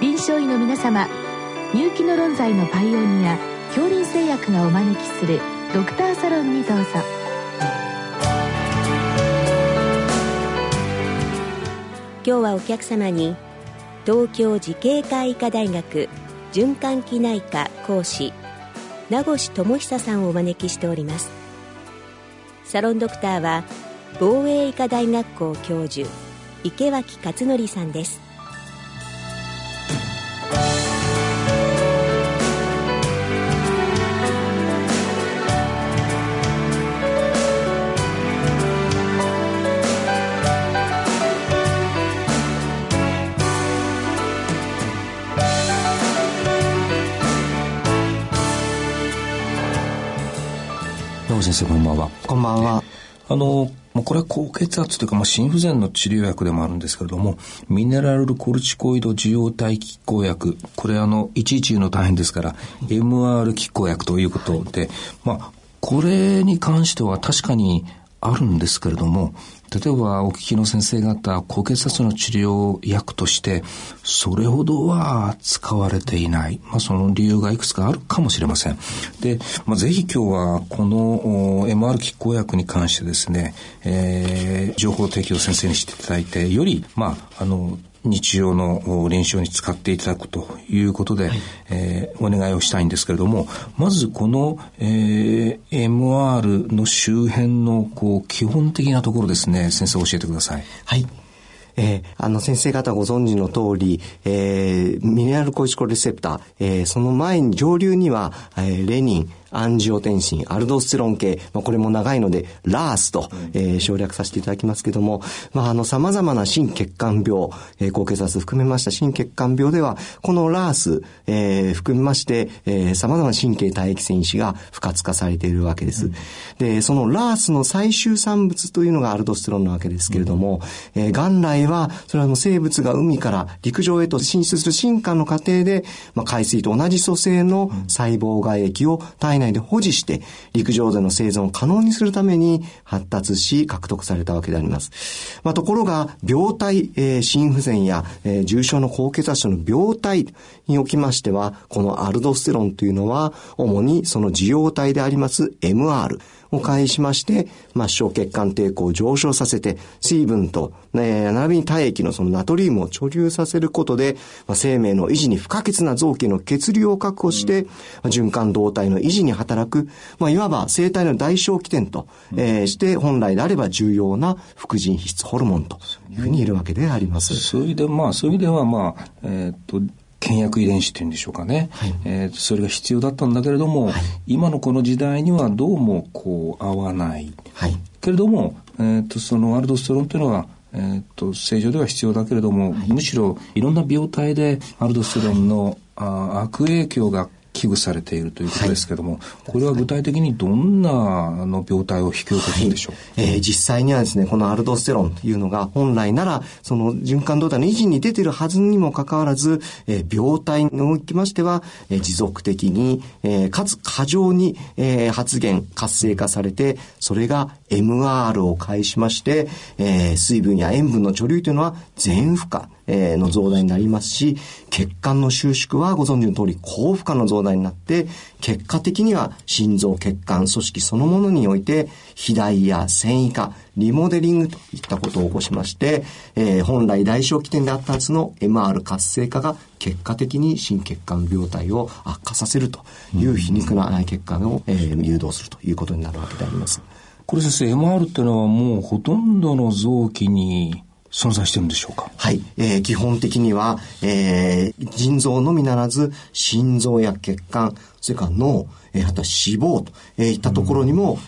臨床医の皆様、入気の論剤のパイオニア杏林製薬がお招きするドクターサロンにどうぞ。今日はお客様に東京慈恵会医科大学循環器内科講師名越智久さんをお招きしております。サロンドクターは防衛医科大学校教授池脇勝則さんです。先生、こんばんは。こんばんは。これは高血圧というか、心不全の治療薬でもあるんですけれども、ミネラルコルチコイド受容体拮抗薬、これいちいち言うの大変ですから、MR 拮抗薬ということで、これに関しては確かにあるんですけれども、例えばお聞きの先生方、高血圧の治療薬としてそれほどは使われていない、その理由がいくつかあるかもしれません。で、ぜひ今日はこの MR 拮抗薬に関してですね、情報提供を先生にしていただいて、より日常の臨床に使っていただくということで、はい、お願いをしたいんですけれども、まずこの、MR の周辺の基本的なところですね、先生教えてください。はい。先生方ご存知の通り、ミネラルコルチコイドレセプター、その前に上流には、レニン、アンジオテンシン、アルドステロン系、これも長いので、ラースと、省略させていただきますけども、様々な心血管病、高血圧含めました心血管病では、このラース、含めまして、様々な神経体液腺因子が不活化されているわけです。で、そのラースの最終産物というのがアルドステロンなわけですけれども、元来は、それは生物が海から陸上へと進出する進化の過程で、海水と同じ組成の細胞外液を体内で保持して陸上での生存を可能にするために発達し獲得されたわけであります。ところが病態、心不全や、重症の高血圧症の病態におきましては、このアルドステロンというのは主にその受容体であります MR を介しまして、末梢血管抵抗を上昇させて水分と、並びに体液のそのナトリウムを貯留させることで、生命の維持に不可欠な臓器の血流を確保して、循環動態の維持に働く、いわば生体の代償起点と、して本来であれば重要な副腎皮質ホルモンというふうにいるわけであります。そういう意味では倹約遺伝子っていうんでしょうかね、はい、それが必要だったんだけれども、はい、今のこの時代にはどうも合わない、はい、けれども、そのアルドステロンというのは正常では必要だけれども、はい、むしろいろんな病態でアルドステロンの、悪影響が危惧されているということですけれども、はい、これは具体的にどんな病態を引き起こすんでしょう。実際にはですね、このアルドステロンというのが本来ならその循環動態の維持に出ているはずにもかかわらず、病態におきましては、持続的に、かつ過剰に、発現活性化されて、それが MR を介しまして、水分や塩分の貯留というのは全負荷の増大になりますし、血管の収縮はご存知の通り高負荷の増大になって、結果的には心臓血管組織そのものにおいて肥大や線維化、リモデリングといったことを起こしまして、本来代償起点であったはずの MR 活性化が結果的に心血管病態を悪化させるという皮肉な血管を、誘導するということになるわけであります。これ先生、 MR というのはもうほとんどの臓器に存在しているんでしょうか。はい、基本的には、腎臓のみならず心臓や血管、それから脳、あとは脂肪といったところにも、こ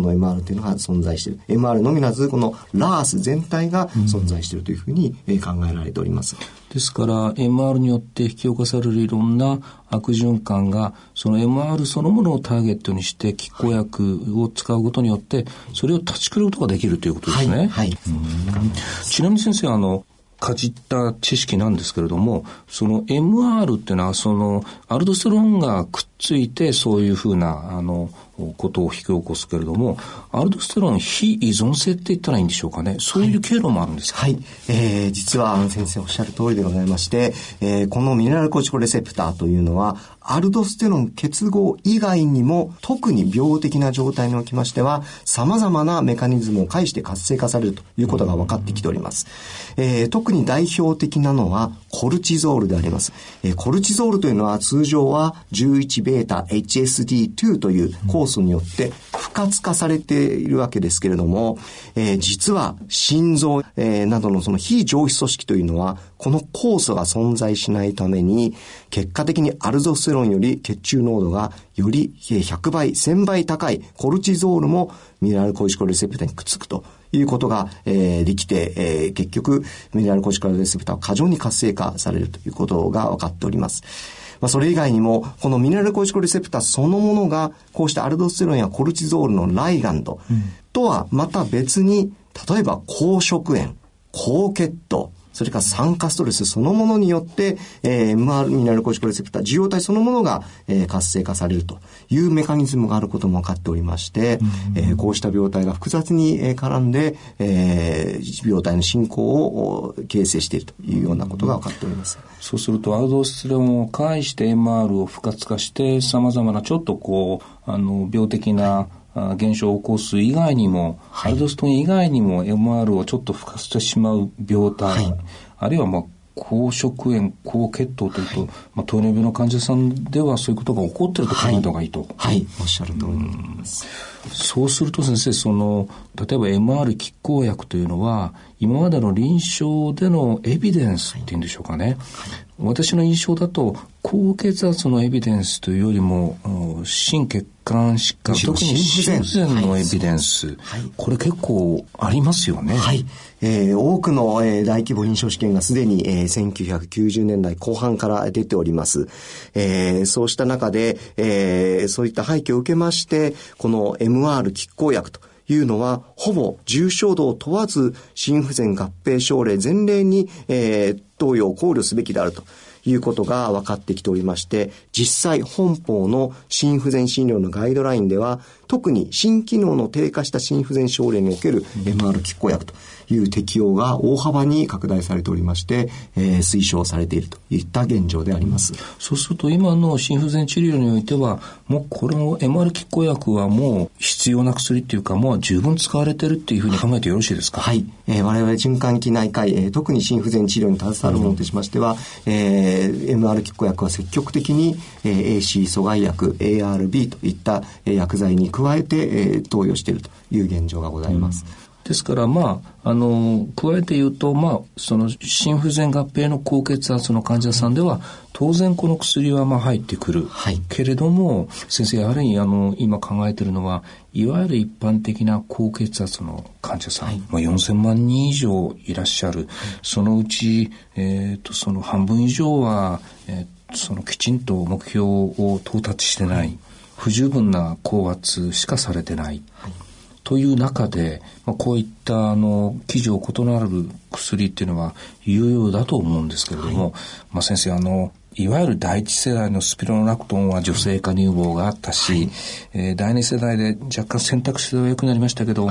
の MR というのが存在している。MR のみならずこのラース全体が存在しているというふうに、考えられております。ですから MR によって引き起こされるいろんな悪循環が、その MR そのものをターゲットにして拮抗薬を使うことによってそれを断ち切ることができるということですね。はい、はい、ちなみに先生、かじった知識なんですけれども、その MR っていうのはそのアルドステロンがくっついてそういうふうなことを引き起こすけれども、アルドステロン非依存性って言ったらいいんでしょうかね、そういう経路もあるんですか。はい、実は先生おっしゃる通りでございまして、このミネラルコルチコレセプターというのはアルドステロン結合以外にも特に病的な状態におきましては様々なメカニズムを介して活性化されるということが分かってきております。特に代表的なのはコルチゾールであります。コルチゾールというのは通常は 11βHSD2 という酵素によって不活化されているわけですけれども、実は心臓、などのその非上皮組織というのはこの酵素が存在しないために結果的にアルドステロンより血中濃度がより100倍、1000倍高いコルチゾールもミネラルコルチコレセプターにくっつくということが、できて、結局ミネラルコルチコレセプターは過剰に活性化されるということが分かっております。それ以外にもこのミネラルコルチコレセプターそのものがこうしたアルドステロンやコルチゾールのライガンドとはまた別に、例えば高食塩、高血糖、それから酸化ストレスそのものによって、ミネラルコルチコレセプター受容体そのものが、活性化されるというメカニズムがあることも分かっておりまして、こうした病態が複雑に絡んで、病態の進行を形成しているというようなことが分かっております。そうするとアルドステロンを介して MR を不活化して様々なちょっとこう病的な、現象を起こす以外にも、アルドステロン以外にも MR をちょっと付加してしまう病態、あるいは高食塩、高血糖というと、糖尿病の患者さんではそういうことが起こっていると考えた方がいいと。はい、おっしゃる通りです。そうすると先生、例えば MR 拮抗薬というのは今までの臨床でのエビデンスっていうんでしょうかね、私の印象だと高血圧のエビデンスというよりも心血管疾患、特に心不全のエビデンス、これ結構ありますよね。はい、多くの、大規模臨床試験がすでに、1990年代後半から出ております。そうした中で、そういった背景を受けましてこの MR 拮抗薬というのはほぼ重症度を問わず心不全合併症例全例に、投与を考慮すべきであるということが分かってきておりまして、実際本邦の心不全診療のガイドラインでは特に心機能の低下した心不全症例における MR 拮抗薬という適用が大幅に拡大されておりまして、推奨されているといった現状であります。そうすると今の心不全治療においてはもうこれも MR 拮抗薬はもう必要な薬というかもう十分使われているというふうに考えてよろしいですか。はい、我々循環器内科医、特に心不全治療に携わるものとしましては、MR 拮抗薬は積極的に、AC 阻害薬 ARB といった、薬剤に加えて、投与しているという現状がございます。ですから加えて言うと、その心不全合併の高血圧の患者さんでは当然この薬は入ってくる、けれども先生やはり今考えているのはいわゆる一般的な高血圧の患者さん、4000万人以上いらっしゃる、そのうち、その半分以上は、きちんと目標を到達してない、不十分な高圧しかされてない、という中で、こういった基準を異なる薬っていうのは有用だと思うんですけれども、先生いわゆる第一世代のスピロノラクトンは女性化乳房があったし、第二世代で若干選択肢が良くなりましたけど、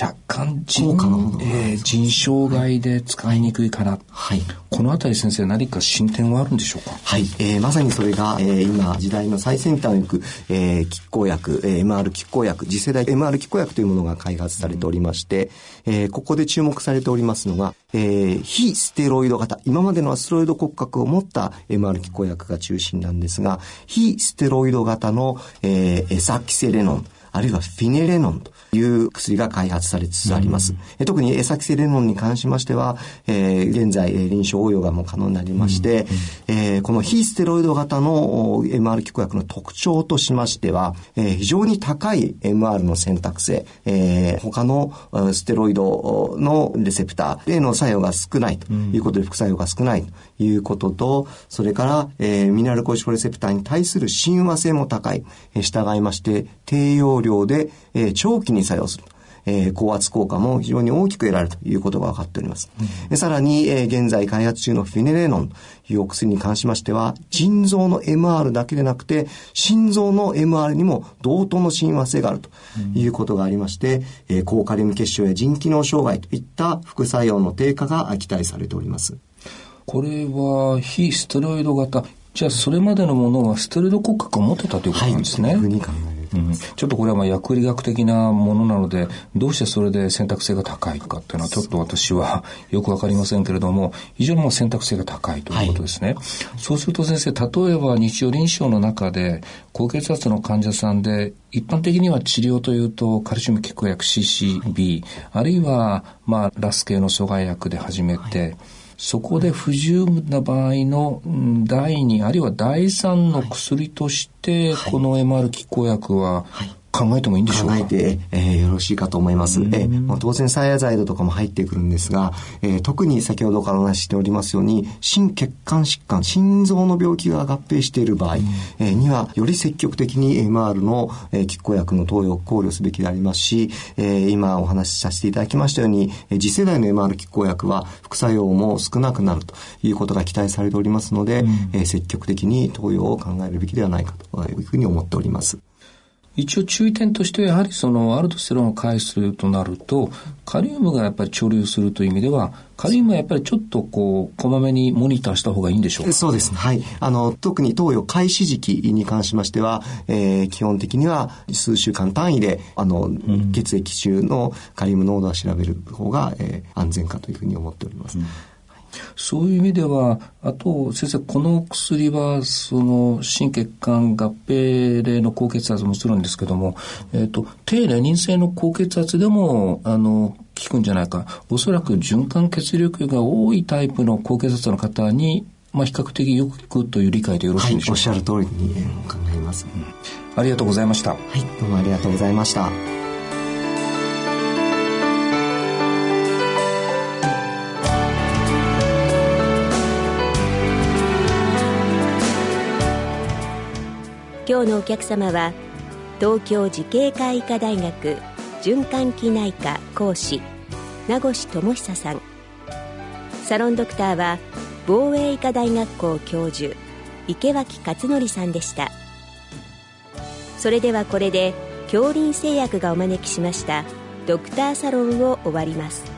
若干腎障害で使いにくいかな、このあたり先生何か進展はあるんでしょうか。まさにそれが、今時代の最先端を行く、拮抗薬、MR 拮抗薬、次世代 MR 拮抗薬というものが開発されておりまして、ここで注目されておりますのが、非ステロイド型、今までのはステロイド骨格を持った MR 拮抗薬が中心なんですが、非ステロイド型の、エサキセレノン、あるいはフィネレノンという薬が開発されつつあります。特にエサキセレノンに関しましては、現在臨床応用がもう可能になりまして、この非ステロイド型の MR 拮抗薬の特徴としましては、非常に高い MR の選択性、他のステロイドのレセプターへの作用が少ないということで、副作用が少ないということと、それから、ミネラルコルチコレセプターに対する親和性も高い。従いまして低用量で長期に作用する高圧効果も非常に大きく得られるということが分かっております。さらに、現在開発中のフィネレノンというお薬に関しましては、腎臓の MR だけでなくて心臓の MR にも同等の親和性があるということがありまして、高カリウム血症や腎機能障害といった副作用の低下が期待されております。これは非ステロイド型、じゃあそれまでのものはステロイド骨格を持ってたということなんですね。はい、そういうふうに考えています。ちょっとこれはまあ薬理学的なものなので、どうしてそれで選択性が高いかっていうのはちょっと私はよくわかりませんけれども、非常にもう選択性が高いということですね。はい、そうすると先生、例えば日常臨床の中で高血圧の患者さんで一般的には治療というとカルシウム拮抗薬 CCB、はい、あるいはまあラス系の阻害薬で始めて、はい、そこで不十分な場合の第2あるいは第3の薬として、はい、この MR 拮抗薬は、はい、考えてもいいんでしょうか。考えて、よろしいかと思います。当然サイアザイドとかも入ってくるんですが、特に先ほどからお話ししておりますように心血管疾患、心臓の病気が合併している場合、にはより積極的に MR の拮抗薬の投与を考慮すべきでありますし、今お話しさせていただきましたように次世代の MR 拮抗薬は副作用も少なくなるということが期待されておりますので、積極的に投与を考えるべきではないかというふうに思っております。一応注意点としては、やはりそのアルドステロンを介するとなると、カリウムがやっぱり貯留するという意味では、カリウムはやっぱりちょっとこまめにモニターした方がいいんでしょうか。そうですね。はい。特に投与開始時期に関しましては、基本的には数週間単位で、血液中のカリウム濃度を調べる方が、安全かというふうに思っております。そういう意味では、あと先生、この薬はその心血管合併例の高血圧もするんですけども、低レニン性の高血圧でも効くんじゃないか。おそらく循環血流が多いタイプの高血圧の方に、比較的よく効くという理解でよろしいんでしょうか。はい、おっしゃる通りに考えます。ありがとうございました。はい、どうもありがとうございました。今日のお客様は東京慈恵会医科大学循環器内科講師名越智久さん、サロンドクターは防衛医科大学校教授池脇勝則さんでした。それではこれで杏林製薬がお招きしましたドクターサロンを終わります。